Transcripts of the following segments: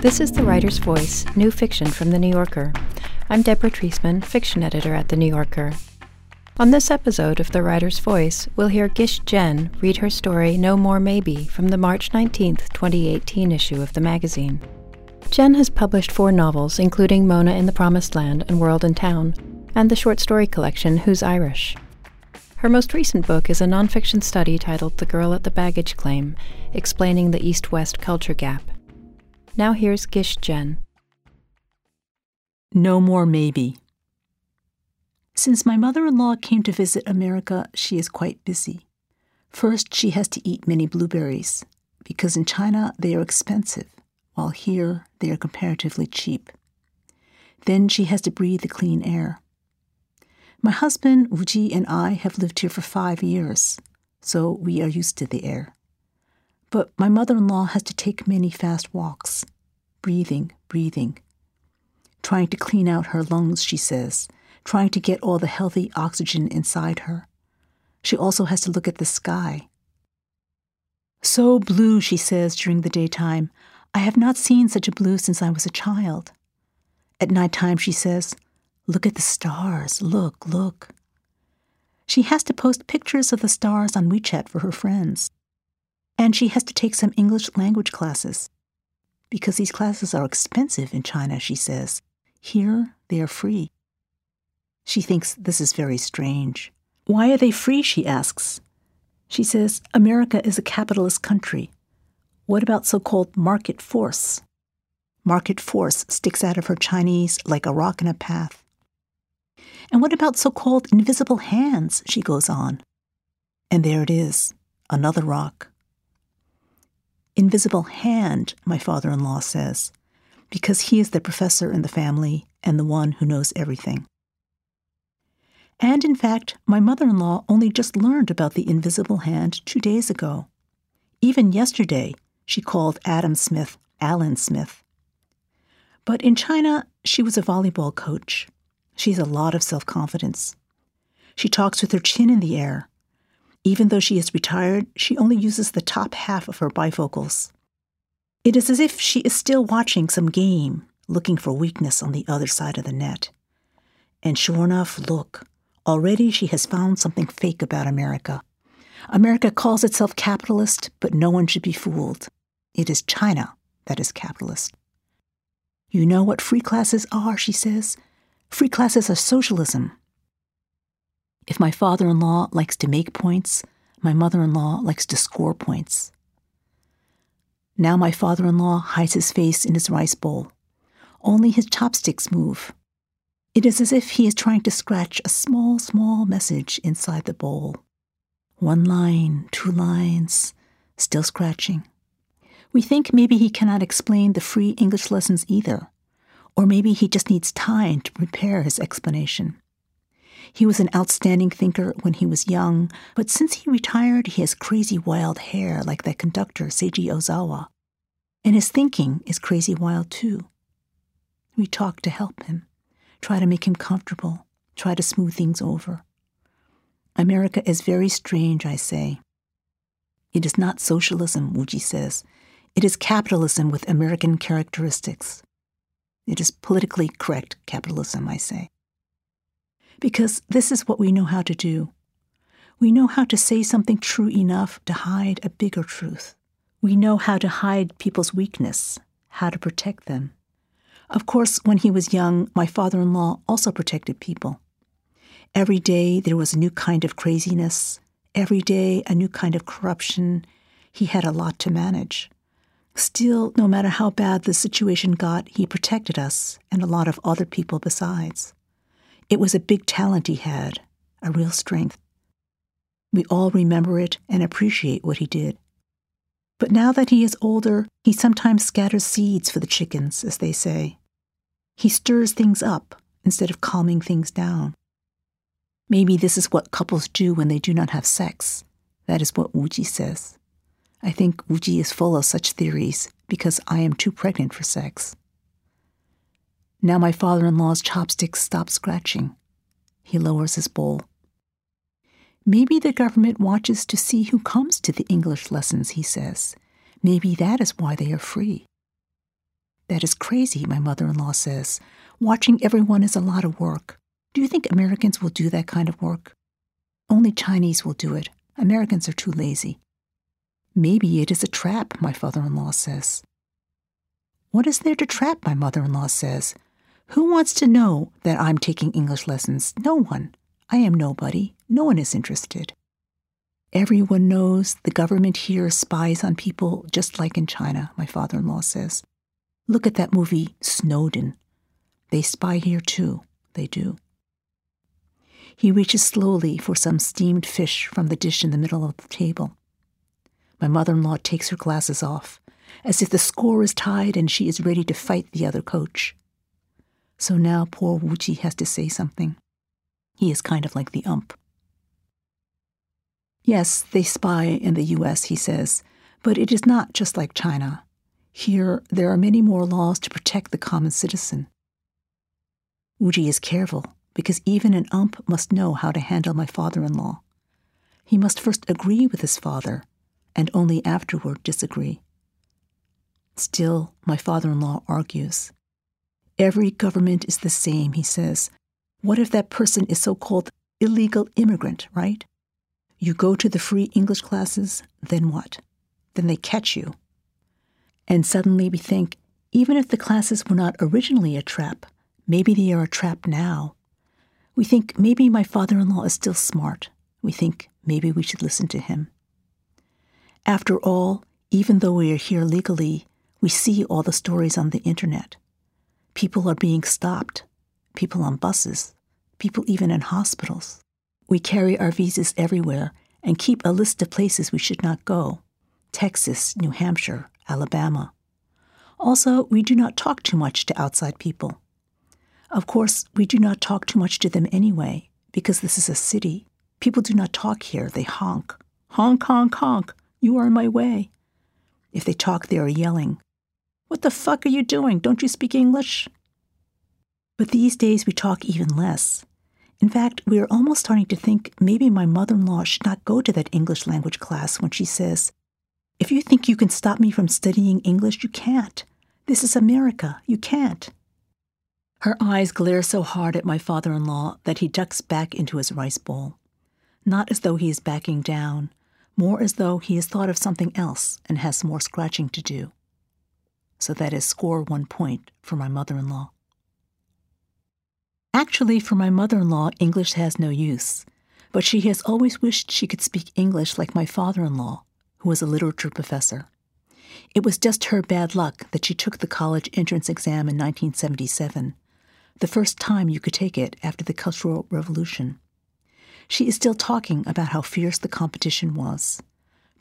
This is The Writer's Voice, new fiction from The New Yorker. I'm Deborah Treisman, fiction editor at The New Yorker. On this episode of The Writer's Voice, we'll hear Gish Jen read her story No More Maybe from the March 19, 2018 issue of the magazine. Jen has published 4 novels, including Mona in the Promised Land and World and Town, and the short story collection Who's Irish? Her most recent book is a nonfiction study titled The Girl at the Baggage Claim: Explaining the East-West Culture Gap. Now here's Gish Jen. No More Maybe. Since my mother-in-law came to visit America, she is quite busy. First, she has to eat many blueberries, because in China they are expensive, while here they are comparatively cheap. Then she has to breathe the clean air. My husband, Wuji, and I have lived here for 5 years, so we are used to the air. But my mother-in-law has to take many fast walks, breathing, trying to clean out her lungs, she says, trying to get all the healthy oxygen inside her. She also has to look at the sky. So blue, she says during the daytime. I have not seen such a blue since I was a child. At nighttime, she says, look at the stars, look. She has to post pictures of the stars on WeChat for her friends. And she has to take some English language classes, because these classes are expensive in China, she says. Here, they are free. She thinks this is very strange. Why are they free, she asks. She says, America is a capitalist country. What about so-called market force? Market force sticks out of her Chinese like a rock in a path. And what about so-called invisible hands, she goes on. And there it is, another rock. Invisible hand, my father-in-law says, because he is the professor in the family and the one who knows everything. And in fact, my mother-in-law only just learned about the invisible hand 2 days ago. Even yesterday, she called Adam Smith, Alan Smith. But in China, she was a volleyball coach. She has a lot of self-confidence. She talks with her chin in the air. Even though she is retired, she only uses the top half of her bifocals. It is as if she is still watching some game, looking for weakness on the other side of the net. And sure enough, look. Already she has found something fake about America. America calls itself capitalist, but no one should be fooled. It is China that is capitalist. You know what free classes are, she says. Free classes are socialism. If my father-in-law likes to make points, my mother-in-law likes to score points. Now my father-in-law hides his face in his rice bowl. Only his chopsticks move. It is as if he is trying to scratch a small message inside the bowl. 1 line, 2 lines, still scratching. We think maybe he cannot explain the free English lessons either, or maybe he just needs time to prepare his explanation. He was an outstanding thinker when he was young, but since he retired, he has crazy wild hair like that conductor, Seiji Ozawa, and his thinking is crazy wild too. We talk to help him, try to make him comfortable, try to smooth things over. America is very strange, I say. It is not socialism, Wuji says. It is capitalism with American characteristics. It is politically correct capitalism, I say. Because this is what we know how to do. We know how to say something true enough to hide a bigger truth. We know how to hide people's weakness, how to protect them. Of course, when he was young, my father-in-law also protected people. Every day there was a new kind of craziness. Every day a new kind of corruption. He had a lot to manage. Still, no matter how bad the situation got, he protected us and a lot of other people besides. It was a big talent he had, a real strength. We all remember it and appreciate what he did. But now that he is older, he sometimes scatters seeds for the chickens, as they say. He stirs things up instead of calming things down. Maybe this is what couples do when they do not have sex. That is what Wuji says. I think Wuji is full of such theories because I am too pregnant for sex. Now my father-in-law's chopsticks stop scratching. He lowers his bowl. Maybe the government watches to see who comes to the English lessons, he says. Maybe that is why they are free. That is crazy, my mother-in-law says. Watching everyone is a lot of work. Do you think Americans will do that kind of work? Only Chinese will do it. Americans are too lazy. Maybe it is a trap, my father-in-law says. What is there to trap, my mother-in-law says. Who wants to know that I'm taking English lessons? No one. I am nobody. No one is interested. Everyone knows the government here spies on people just like in China, my father-in-law says. Look at that movie, Snowden. They spy here too. They do. He reaches slowly for some steamed fish from the dish in the middle of the table. My mother-in-law takes her glasses off, as if the score is tied and she is ready to fight the other coach. So now poor Wuchi has to say something. He is kind of like the ump. Yes, they spy in the U.S., he says, but it is not just like China. Here, there are many more laws to protect the common citizen. Wuji is careful, because even an ump must know how to handle my father-in-law. He must first agree with his father, and only afterward disagree. Still, my father-in-law argues. Every government is the same, he says. What if that person is so-called illegal immigrant, right? You go to the free English classes, then what? Then they catch you. And suddenly we think, even if the classes were not originally a trap, maybe they are a trap now. We think maybe my father-in-law is still smart. We think maybe we should listen to him. After all, even though we are here legally, we see all the stories on the internet. People are being stopped, people on buses, people even in hospitals. We carry our visas everywhere and keep a list of places we should not go. Texas, New Hampshire, Alabama. Also, we do not talk too much to outside people. Of course, we do not talk too much to them anyway, because this is a city. People do not talk here. They honk. Honk, honk, honk. You are in my way. If they talk, they are yelling. What the fuck are you doing? Don't you speak English? But these days we talk even less. In fact, we are almost starting to think maybe my mother-in-law should not go to that English language class when she says, if you think you can stop me from studying English, you can't. This is America. You can't. Her eyes glare so hard at my father-in-law that he ducks back into his rice bowl. Not as though he is backing down, more as though he has thought of something else and has more scratching to do. So that is score 1 point for my mother-in-law. Actually, for my mother-in-law, English has no use, but she has always wished she could speak English like my father-in-law, who was a literature professor. It was just her bad luck that she took the college entrance exam in 1977, the first time you could take it after the Cultural Revolution. She is still talking about how fierce the competition was.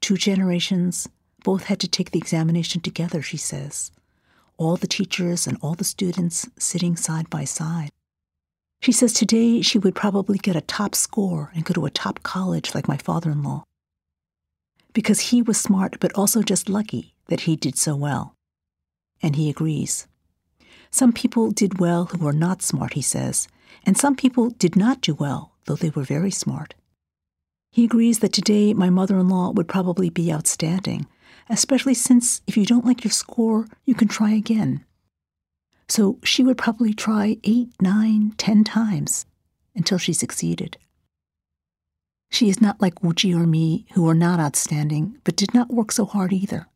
2 generations, both had to take the examination together, she says. All the teachers and all the students sitting side by side. She says today she would probably get a top score and go to a top college like my father-in-law. Because he was smart but also just lucky that he did so well. And he agrees. Some people did well who were not smart, he says, and some people did not do well, though they were very smart. He agrees that today my mother-in-law would probably be outstanding, especially since if you don't like your score, you can try again. So she would probably try 8, 9, 10 times until she succeeded. She is not like Wuji or me, who were not outstanding, but did not work so hard either.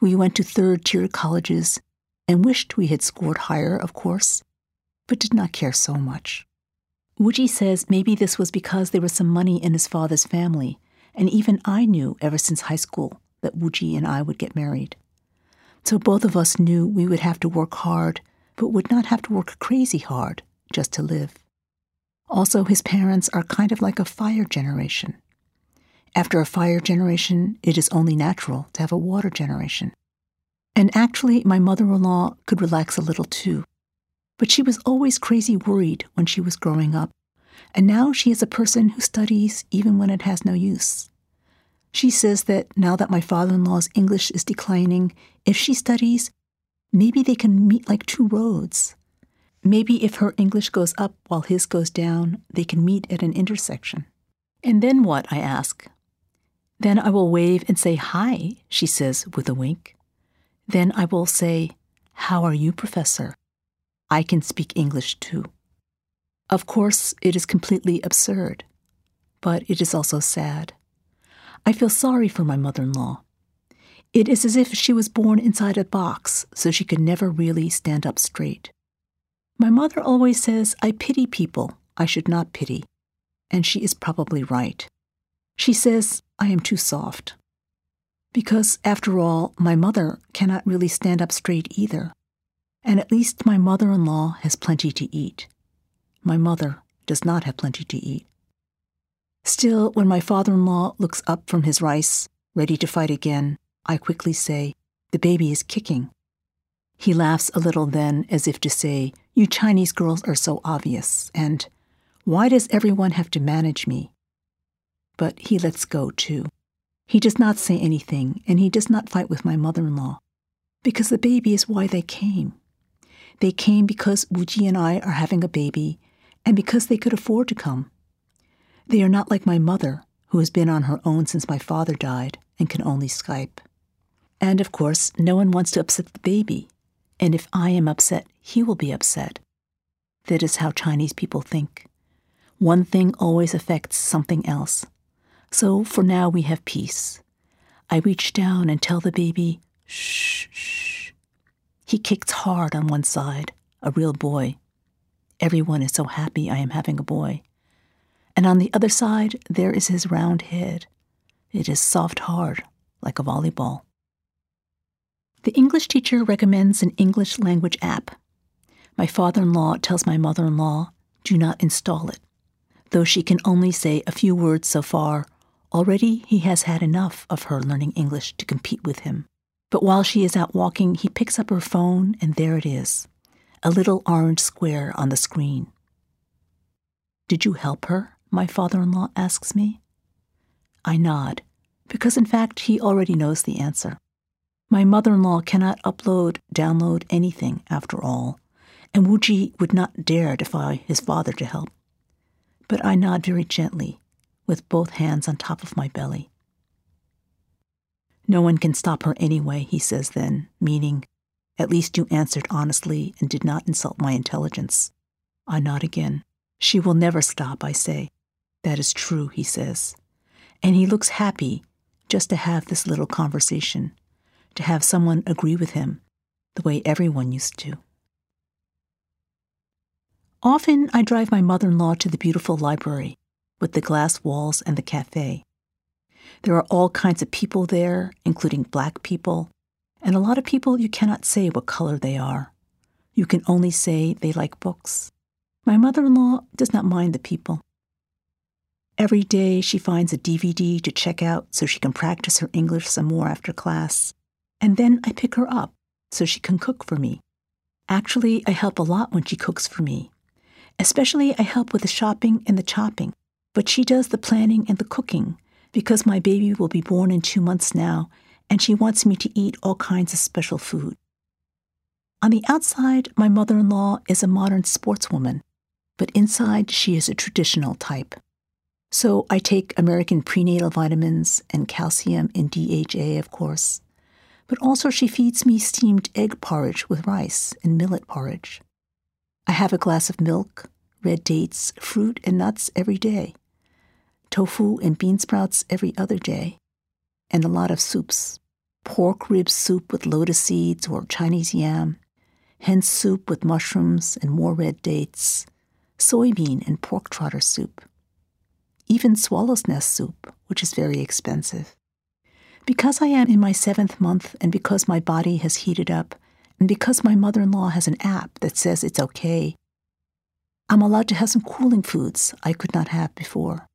We went to third-tier colleges and wished we had scored higher, of course, but did not care so much. Wuji says maybe this was because there was some money in his father's family, and even I knew ever since high school that Wuji and I would get married. So both of us knew we would have to work hard, but would not have to work crazy hard just to live. Also, his parents are kind of like a fire generation. After a fire generation, it is only natural to have a water generation. And actually, my mother-in-law could relax a little too. But she was always crazy worried when she was growing up, and now she is a person who studies even when it has no use. She says that now that my father-in-law's English is declining, if she studies, maybe they can meet like 2 roads. Maybe if her English goes up while his goes down, they can meet at an intersection. And then what, I ask? Then I will wave and say, "Hi," she says with a wink. Then I will say, "How are you, Professor? I can speak English too." Of course, it is completely absurd, but it is also sad. I feel sorry for my mother-in-law. It is as if she was born inside a box, so she could never really stand up straight. My mother always says I pity people I should not pity, and she is probably right. She says I am too soft. Because, after all, my mother cannot really stand up straight either. And at least my mother-in-law has plenty to eat. My mother does not have plenty to eat. Still, when my father-in-law looks up from his rice, ready to fight again, I quickly say, "The baby is kicking." He laughs a little then, as if to say, "You Chinese girls are so obvious," and, "Why does everyone have to manage me?" But he lets go, too. He does not say anything, and he does not fight with my mother-in-law, because the baby is why they came. They came because Wuji and I are having a baby, and because they could afford to come. They are not like my mother, who has been on her own since my father died and can only Skype. And, of course, no one wants to upset the baby, and if I am upset, he will be upset. That is how Chinese people think. One thing always affects something else. So for now we have peace. I reach down and tell the baby, "Shh, shh." He kicks hard on one side, a real boy. Everyone is so happy I am having a boy. And on the other side, there is his round head. It is soft hard, like a volleyball. The English teacher recommends an English language app. My father-in-law tells my mother-in-law, "Do not install it." Though she can only say a few words so far, already he has had enough of her learning English to compete with him. But while she is out walking, he picks up her phone, and there it is, a little orange square on the screen. "Did you help her?" my father-in-law asks me. I nod, because in fact he already knows the answer. My mother-in-law cannot download anything after all, and Wuji would not dare defy his father to help. But I nod very gently, with both hands on top of my belly. "No one can stop her anyway," he says then, meaning, "At least you answered honestly and did not insult my intelligence." I nod again. "She will never stop," I say. "That is true," he says. And he looks happy just to have this little conversation, to have someone agree with him, the way everyone used to. Often I drive my mother-in-law to the beautiful library with the glass walls and the cafe. There are all kinds of people there, including black people, and a lot of people you cannot say what color they are. You can only say they like books. My mother-in-law does not mind the people. Every day she finds a DVD to check out so she can practice her English some more after class, and then I pick her up so she can cook for me. Actually, I help a lot when she cooks for me. Especially I help with the shopping and the chopping, but she does the planning and the cooking, because my baby will be born in 2 months now, and she wants me to eat all kinds of special food. On the outside, my mother-in-law is a modern sportswoman, but inside she is a traditional type. So I take American prenatal vitamins and calcium and DHA, of course, but also she feeds me steamed egg porridge with rice and millet porridge. I have a glass of milk, red dates, fruit and nuts every day, tofu and bean sprouts every other day, and a lot of soups. Pork rib soup with lotus seeds or Chinese yam, hen soup with mushrooms and more red dates, soybean and pork trotter soup, even swallow's nest soup, which is very expensive. Because I am in my 7th month and because my body has heated up and because my mother-in-law has an app that says it's okay, I'm allowed to have some cooling foods I could not have before.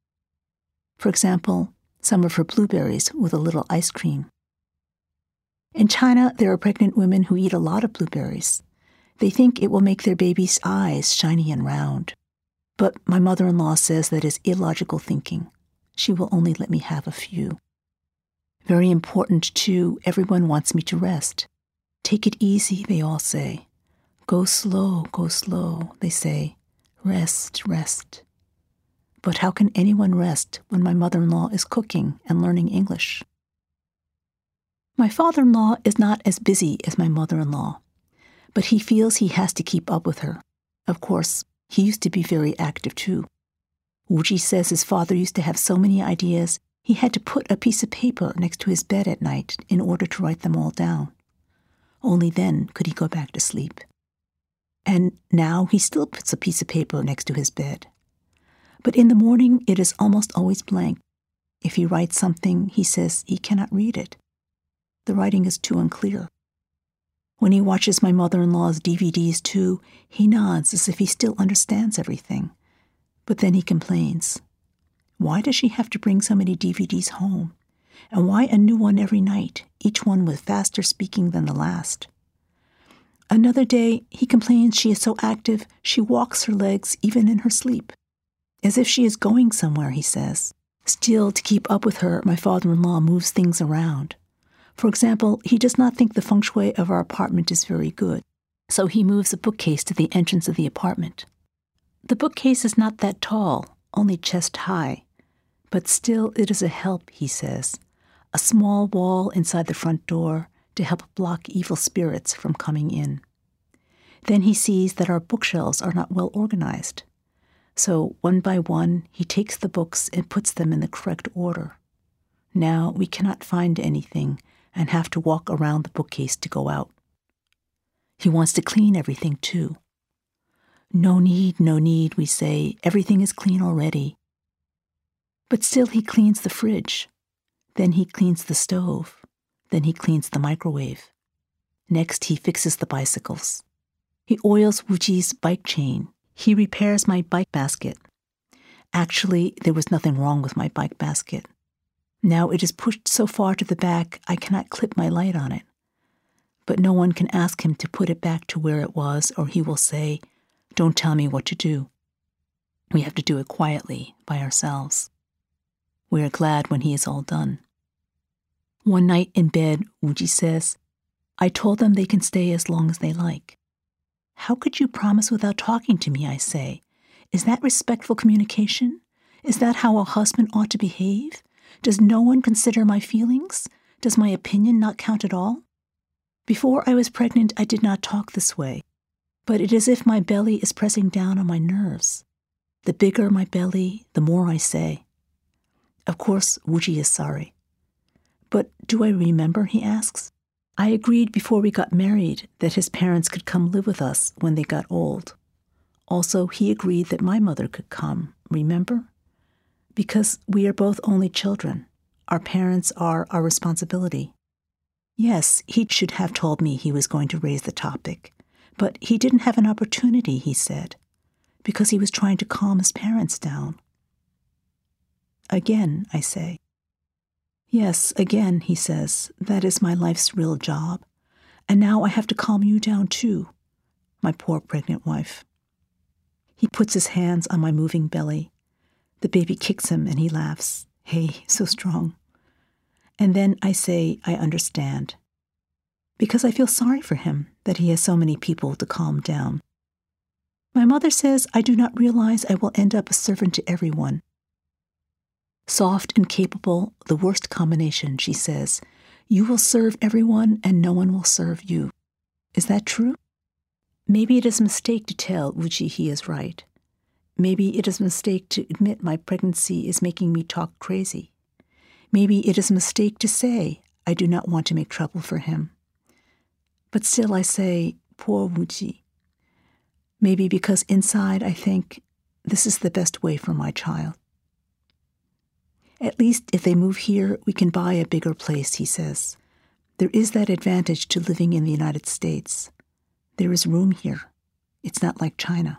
For example, some of her blueberries with a little ice cream. In China, there are pregnant women who eat a lot of blueberries. They think it will make their baby's eyes shiny and round. But my mother-in-law says that is illogical thinking. She will only let me have a few. Very important, too, everyone wants me to rest. "Take it easy," they all say. "Go slow, go slow," they say. "Rest, rest." But how can anyone rest when my mother-in-law is cooking and learning English? My father-in-law is not as busy as my mother-in-law, but he feels he has to keep up with her. Of course, he used to be very active too. Wuji says his father used to have so many ideas, he had to put a piece of paper next to his bed at night in order to write them all down. Only then could he go back to sleep. And now he still puts a piece of paper next to his bed. But in the morning, it is almost always blank. If he writes something, he says he cannot read it. The writing is too unclear. When he watches my mother-in-law's DVDs too, he nods as if he still understands everything. But then he complains. Why does she have to bring so many DVDs home? And why a new one every night, each one with faster speaking than the last? Another day, he complains she is so active, she walks her legs even in her sleep. As if she is going somewhere, he says. Still, to keep up with her, my father-in-law moves things around. For example, he does not think the feng shui of our apartment is very good, so he moves a bookcase to the entrance of the apartment. The bookcase is not that tall, only chest-high, but still it is a help, he says, a small wall inside the front door to help block evil spirits from coming in. Then he sees that our bookshelves are not well organized. So, one by one, he takes the books and puts them in the correct order. Now we cannot find anything and have to walk around the bookcase to go out. He wants to clean everything, too. No need, no need, we say. Everything is clean already. But still he cleans the fridge. Then he cleans the stove. Then he cleans the microwave. Next, he fixes the bicycles. He oils Wuji's bike chain. He repairs my bike basket. Actually, there was nothing wrong with my bike basket. Now it is pushed so far to the back I cannot clip my light on it. But no one can ask him to put it back to where it was, or he will say, "Don't tell me what to do." We have to do it quietly, by ourselves. We are glad when he is all done. One night in bed, Wuji says, "I told them they can stay as long as they like." How could you promise without talking to me, I say. Is that respectful communication? Is that how a husband ought to behave? Does no one consider my feelings? Does my opinion not count at all? Before I was pregnant, I did not talk this way, but it is as if my belly is pressing down on my nerves. The bigger my belly, the more I say. Of course, Wuji is sorry. But do I remember, he asks. I agreed before we got married that his parents could come live with us when they got old. Also, he agreed that my mother could come, remember? Because we are both only children. Our parents are our responsibility. Yes, he should have told me he was going to raise the topic, but he didn't have an opportunity, he said, because he was trying to calm his parents down. Again, I say. Yes, again, he says, that is my life's real job. And now I have to calm you down too, my poor pregnant wife. He puts his hands on my moving belly. The baby kicks him and he laughs. Hey, so strong. And then I say I understand. Because I feel sorry for him that he has so many people to calm down. My mother says I do not realize I will end up a servant to everyone. Soft and capable, the worst combination, she says. You will serve everyone and no one will serve you. Is that true? Maybe it is a mistake to tell Wuji he is right. Maybe it is a mistake to admit my pregnancy is making me talk crazy. Maybe it is a mistake to say I do not want to make trouble for him. But still I say, poor Wuji. Maybe because inside I think, this is the best way for my child. At least if they move here, we can buy a bigger place, he says. There is that advantage to living in the United States. There is room here. It's not like China.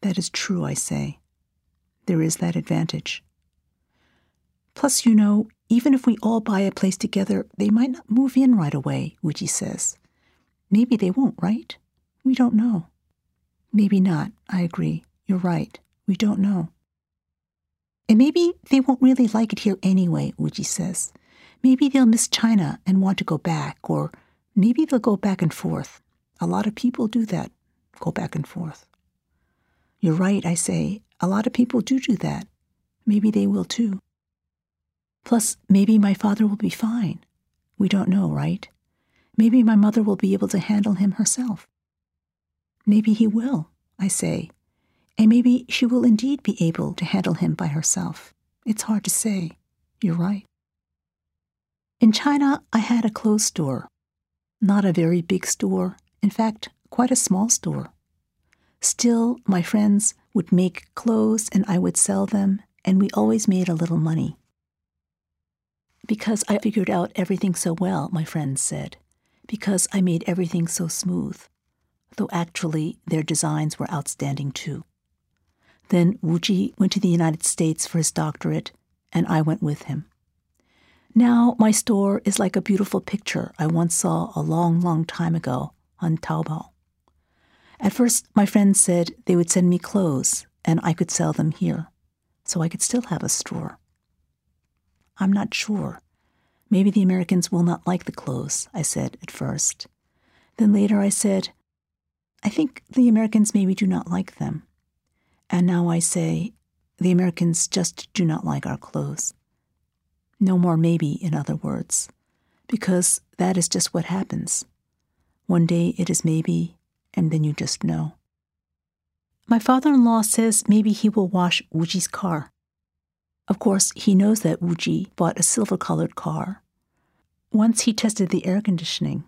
That is true, I say. There is that advantage. Plus, you know, even if we all buy a place together, they might not move in right away, Wuji says. Maybe they won't, right? We don't know. Maybe not, I agree. You're right. We don't know. And maybe they won't really like it here anyway, Wuji says. Maybe they'll miss China and want to go back, or maybe they'll go back and forth. A lot of people do that, go back and forth. You're right, I say. A lot of people do that. Maybe they will too. Plus, maybe my father will be fine. We don't know, right? Maybe my mother will be able to handle him herself. Maybe he will, I say. And maybe she will indeed be able to handle him by herself. It's hard to say. You're right. In China, I had a clothes store. Not a very big store. In fact, quite a small store. Still, my friends would make clothes and I would sell them, and we always made a little money. Because I figured out everything so well, my friends said. Because I made everything so smooth. Though actually, their designs were outstanding too. Then Wuji went to the United States for his doctorate, and I went with him. Now my store is like a beautiful picture I once saw a long, long time ago on Taobao. At first, my friends said they would send me clothes, and I could sell them here, so I could still have a store. I'm not sure. Maybe the Americans will not like the clothes, I said at first. Then later I said, I think the Americans maybe do not like them. And now I say, the Americans just do not like our clothes. No more maybe, in other words, because that is just what happens. One day it is maybe, and then you just know. My father-in-law says maybe he will wash Wuji's car. Of course, he knows that Wuji bought a silver-colored car. Once he tested the air conditioning.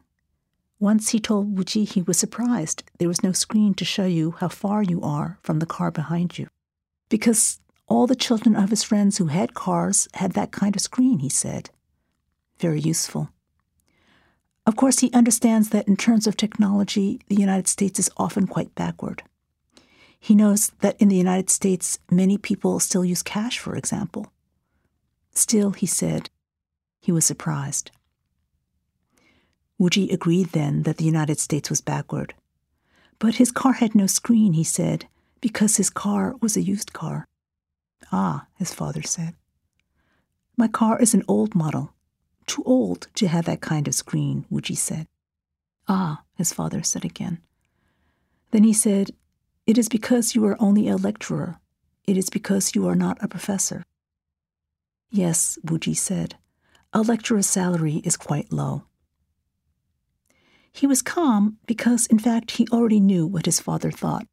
Once he told Wuji he was surprised there was no screen to show you how far you are from the car behind you. Because all the children of his friends who had cars had that kind of screen, he said. Very useful. Of course, he understands that in terms of technology, the United States is often quite backward. He knows that in the United States, many people still use cash, for example. Still, he said, he was surprised. Wuji agreed then that the United States was backward. But his car had no screen, he said, because his car was a used car. Ah, his father said. My car is an old model. Too old to have that kind of screen, Wuji said. Ah, his father said again. Then he said, It is because you are only a lecturer. It is because you are not a professor. Yes, Wuji said. A lecturer's salary is quite low. He was calm because, in fact, he already knew what his father thought.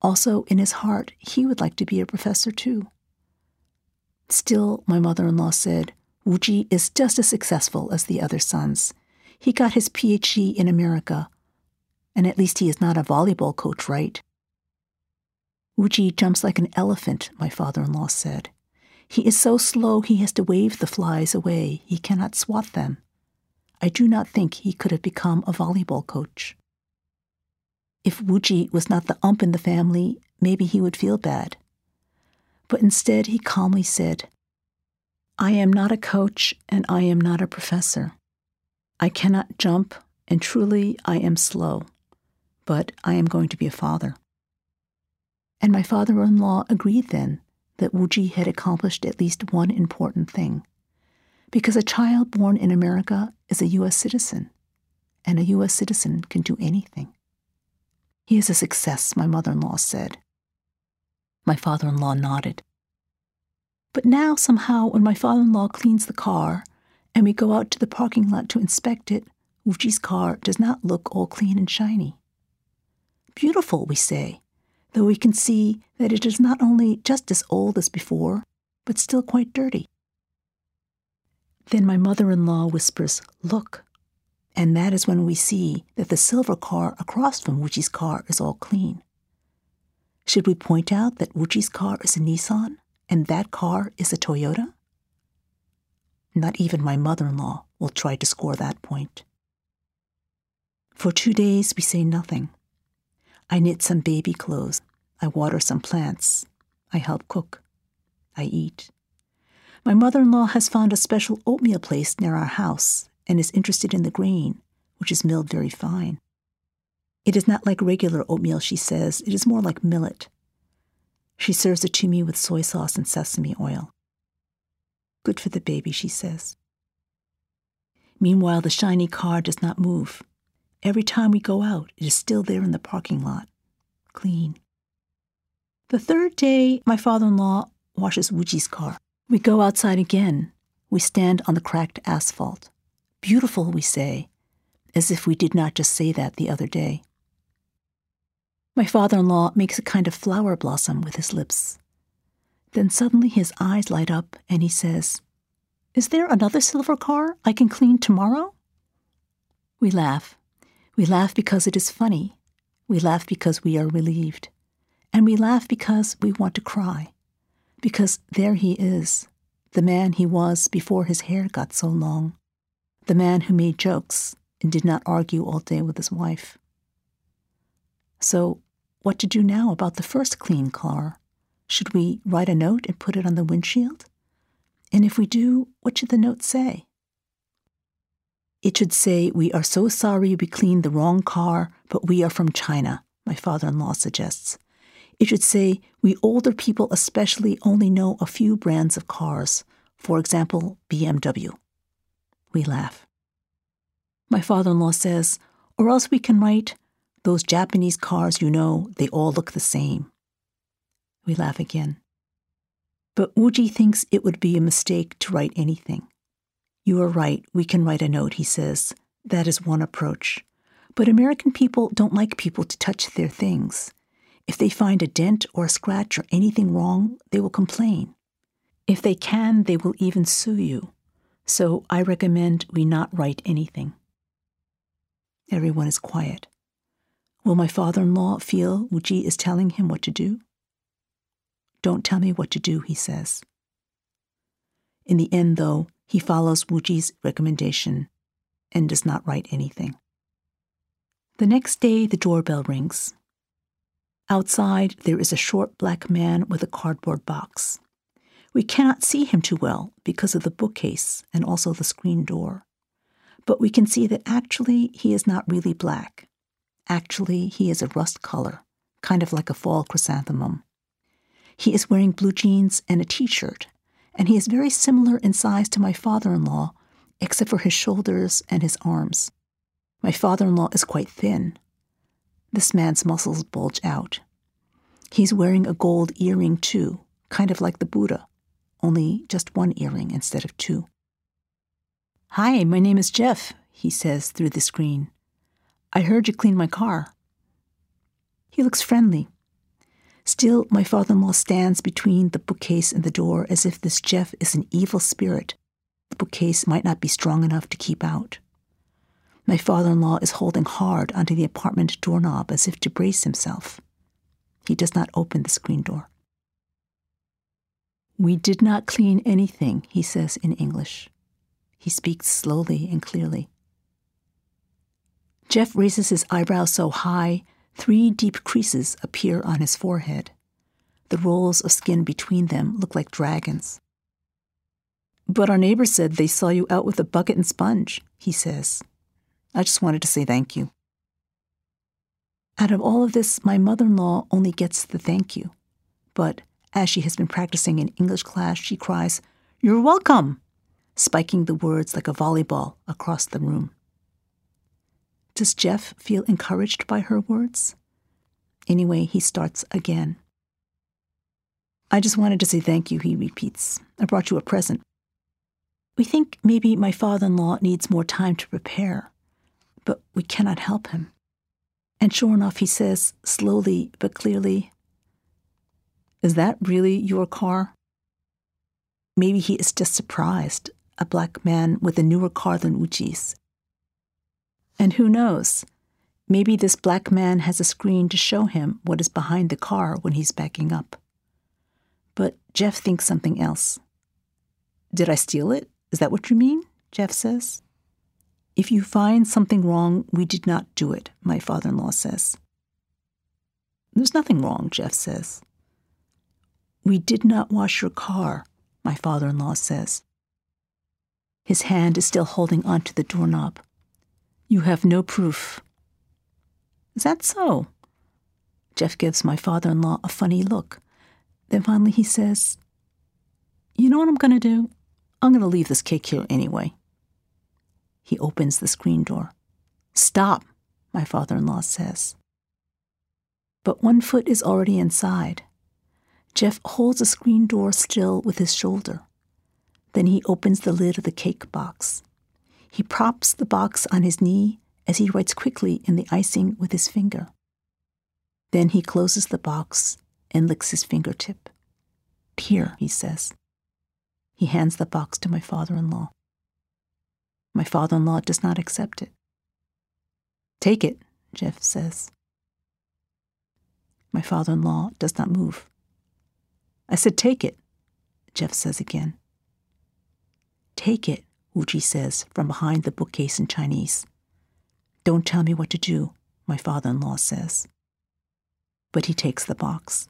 Also, in his heart, he would like to be a professor, too. Still, my mother-in-law said, Wuji is just as successful as the other sons. He got his PhD in America, and at least he is not a volleyball coach, right? Wuji jumps like an elephant, my father-in-law said. He is so slow he has to wave the flies away. He cannot swat them. I do not think he could have become a volleyball coach. If Wuji was not the ump in the family, maybe he would feel bad. But instead he calmly said, I am not a coach and I am not a professor. I cannot jump and truly I am slow, but I am going to be a father. And my father-in-law agreed then that Wuji had accomplished at least one important thing, because a child born in America is a U.S. citizen, and a U.S. citizen can do anything. He is a success, my mother-in-law said. My father-in-law nodded. But now, somehow, when my father-in-law cleans the car and we go out to the parking lot to inspect it, Wuji's car does not look all clean and shiny. Beautiful, we say, though we can see that it is not only just as old as before, but still quite dirty. Then my mother-in-law whispers, Look, and that is when we see that the silver car across from Wuji's car is all clean. Should we point out that Wuji's car is a Nissan? And that car is a Toyota? Not even my mother-in-law will try to score that point. For 2 days, we say nothing. I knit some baby clothes. I water some plants. I help cook. I eat. My mother-in-law has found a special oatmeal place near our house and is interested in the grain, which is milled very fine. It is not like regular oatmeal, she says. It is more like millet. She serves it to me with soy sauce and sesame oil. Good for the baby, she says. Meanwhile, the shiny car does not move. Every time we go out, it is still there in the parking lot, clean. The third day, my father-in-law washes Wuji's car. We go outside again. We stand on the cracked asphalt. Beautiful, we say, as if we did not just say that the other day. My father-in-law makes a kind of flower blossom with his lips. Then suddenly his eyes light up and he says, "Is there another silver car I can clean tomorrow?" We laugh. We laugh because it is funny. We laugh because we are relieved. And we laugh because we want to cry. Because there he is, the man he was before his hair got so long, the man who made jokes and did not argue all day with his wife. So what to do now about the first clean car? Should we write a note and put it on the windshield? And if we do, what should the note say? It should say, "We are so sorry we cleaned the wrong car, but we are from China," my father-in-law suggests. It should say, "We older people especially only know a few brands of cars, for example, BMW." We laugh. My father-in-law says, "Or else we can write, 'Those Japanese cars, you know, they all look the same.'" We laugh again. But Wuji thinks it would be a mistake to write anything. "You are right, we can write a note," he says. "That is one approach. But American people don't like people to touch their things. If they find a dent or a scratch or anything wrong, they will complain. If they can, they will even sue you. So I recommend we not write anything." Everyone is quiet. Will my father-in-law feel Wuji is telling him what to do? "Don't tell me what to do," he says. In the end, though, he follows Wuji's recommendation and does not write anything. The next day, the doorbell rings. Outside, there is a short black man with a cardboard box. We cannot see him too well because of the bookcase and also the screen door. But we can see that actually he is not really black. Actually, he is a rust color, kind of like a fall chrysanthemum. He is wearing blue jeans and a t-shirt, and he is very similar in size to my father-in-law, except for his shoulders and his arms. My father-in-law is quite thin. This man's muscles bulge out. He's wearing a gold earring, too, kind of like the Buddha, only just one earring instead of two. "Hi, my name is Jeff," he says through the screen. "I heard you clean my car." He looks friendly. Still, my father-in-law stands between the bookcase and the door as if this Jeff is an evil spirit the bookcase might not be strong enough to keep out. My father-in-law is holding hard onto the apartment doorknob as if to brace himself. He does not open the screen door. "We did not clean anything," he says in English. He speaks slowly and clearly. Jeff raises his eyebrows so high, 3 deep creases appear on his forehead. The rolls of skin between them look like dragons. "But our neighbors said they saw you out with a bucket and sponge," he says. "I just wanted to say thank you." Out of all of this, my mother-in-law only gets the thank you. But as she has been practicing in English class, she cries, "You're welcome," spiking the words like a volleyball across the room. Does Jeff feel encouraged by her words? Anyway, he starts again. "I just wanted to say thank you," he repeats. "I brought you a present." We think maybe my father-in-law needs more time to prepare, but we cannot help him. And sure enough, he says, slowly but clearly, "Is that really your car?" Maybe he is just surprised, a black man with a newer car than Uchi's. And who knows? Maybe this black man has a screen to show him what is behind the car when he's backing up. But Jeff thinks something else. "Did I steal it? Is that what you mean?" Jeff says. "If you find something wrong, we did not do it," my father-in-law says. "There's nothing wrong," Jeff says. "We did not wash your car," my father-in-law says. His hand is still holding onto the doorknob. "You have no proof." "Is that so?" Jeff gives my father-in-law a funny look. Then finally he says, "You know what I'm going to do? I'm going to leave this cake here anyway." He opens the screen door. "Stop," my father-in-law says. But one foot is already inside. Jeff holds the screen door still with his shoulder. Then he opens the lid of the cake box. He props the box on his knee as he writes quickly in the icing with his finger. Then he closes the box and licks his fingertip. "Here," he says. He hands the box to my father-in-law. My father-in-law does not accept it. "Take it," Jeff says. My father-in-law does not move. "I said take it," Jeff says again. "Take it," Uji says from behind the bookcase in Chinese. "Don't tell me what to do," my father-in-law says. But he takes the box.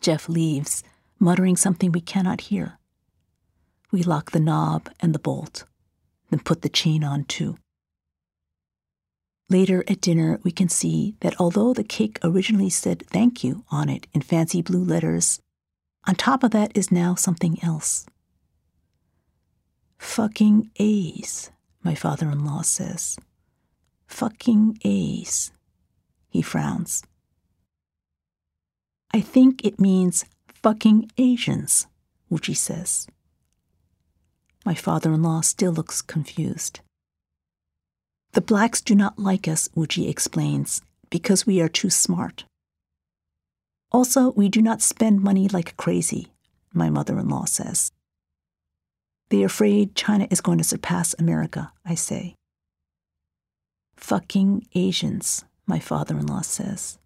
Jeff leaves, muttering something we cannot hear. We lock the knob and the bolt, then put the chain on too. Later at dinner, we can see that although the cake originally said "thank you" on it in fancy blue letters, on top of that is now something else. "Fucking A's," my father-in-law says. "Fucking A's." He frowns. "I think it means fucking Asians," Uji says. My father-in-law still looks confused. "The blacks do not like us," Uji explains, "because we are too smart. Also, we do not spend money like crazy," my mother-in-law says. "They're afraid China is going to surpass America," I say. "Fucking Asians," my father-in-law says.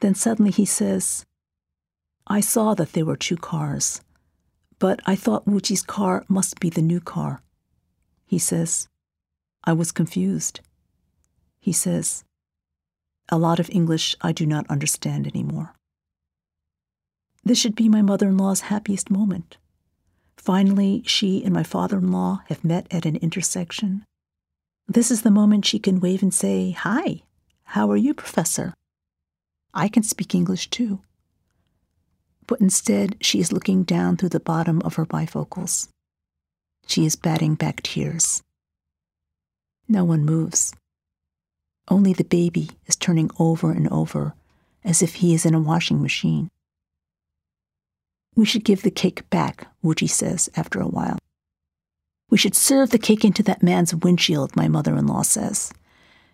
Then suddenly he says, "I saw that there were two cars, but I thought Wuji's car must be the new car." He says, "I was confused." He says, "A lot of English I do not understand anymore." This should be my mother-in-law's happiest moment. Finally, she and my father-in-law have met at an intersection. This is the moment she can wave and say, "Hi, how are you, Professor? I can speak English too." But instead, she is looking down through the bottom of her bifocals. She is batting back tears. No one moves. Only the baby is turning over and over, as if he is in a washing machine. "We should give the cake back," Uji says after a while. "We should serve the cake into that man's windshield," my mother-in-law says.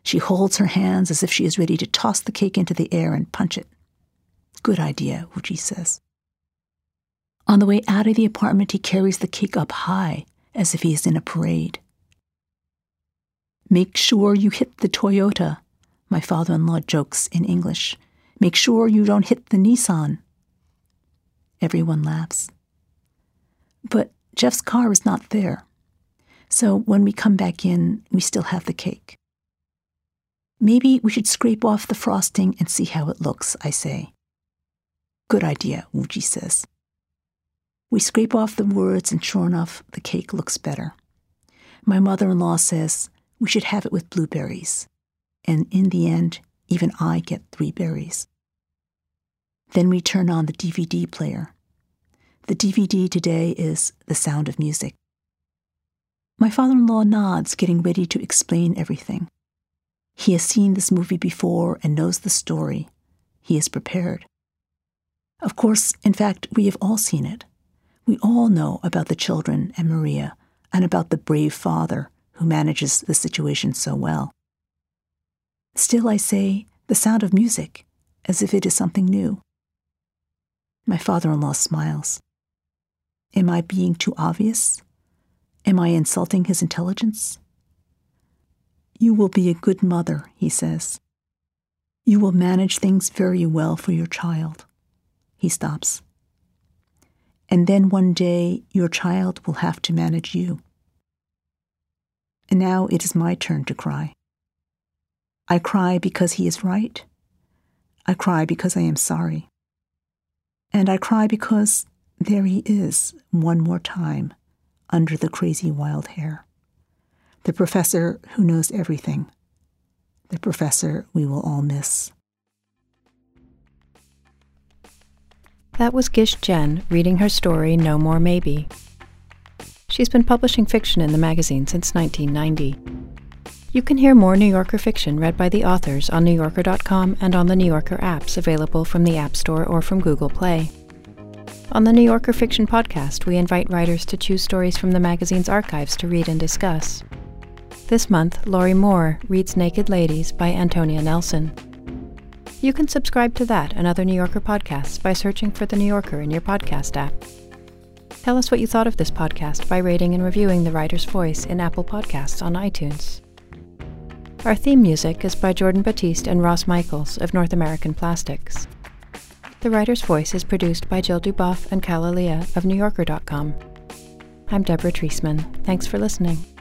She holds her hands as if she is ready to toss the cake into the air and punch it. "Good idea," Uji says. On the way out of the apartment, he carries the cake up high, as if he is in a parade. "Make sure you hit the Toyota," my father-in-law jokes in English. "Make sure you don't hit the Nissan." Everyone laughs. But Jeff's car is not there. So when we come back in, we still have the cake. "Maybe we should scrape off the frosting and see how it looks," I say. "Good idea," Uji says. We scrape off the words, and sure enough, the cake looks better. My mother-in-law says we should have it with blueberries. And in the end, even I get 3 berries. Then we turn on the DVD player. The DVD today is The Sound of Music. My father-in-law nods, getting ready to explain everything. He has seen this movie before and knows the story. He is prepared. Of course, in fact, we have all seen it. We all know about the children and Maria, and about the brave father who manages the situation so well. Still, I say, "The Sound of Music," as if it is something new. My father-in-law smiles. Am I being too obvious? Am I insulting his intelligence? "You will be a good mother," he says. "You will manage things very well for your child." He stops. "And then one day your child will have to manage you." And now it is my turn to cry. I cry because he is right. I cry because I am sorry. And I cry because there he is, one more time, under the crazy wild hair. The professor who knows everything. The professor we will all miss. That was Gish Jen reading her story, No More Maybe. She's been publishing fiction in the magazine since 1990. You can hear more New Yorker fiction read by the authors on NewYorker.com and on the New Yorker apps available from the App Store or from Google Play. On the New Yorker Fiction Podcast, we invite writers to choose stories from the magazine's archives to read and discuss. This month, Lori Moore reads Naked Ladies by Antonia Nelson. You can subscribe to that and other New Yorker podcasts by searching for The New Yorker in your podcast app. Tell us what you thought of this podcast by rating and reviewing The Writer's Voice in Apple Podcasts on iTunes. Our theme music is by Jordan Batiste and Ross Michaels of North American Plastics. The Writer's Voice is produced by Jill Duboff and Khalilia of NewYorker.com. I'm Deborah Treisman. Thanks for listening.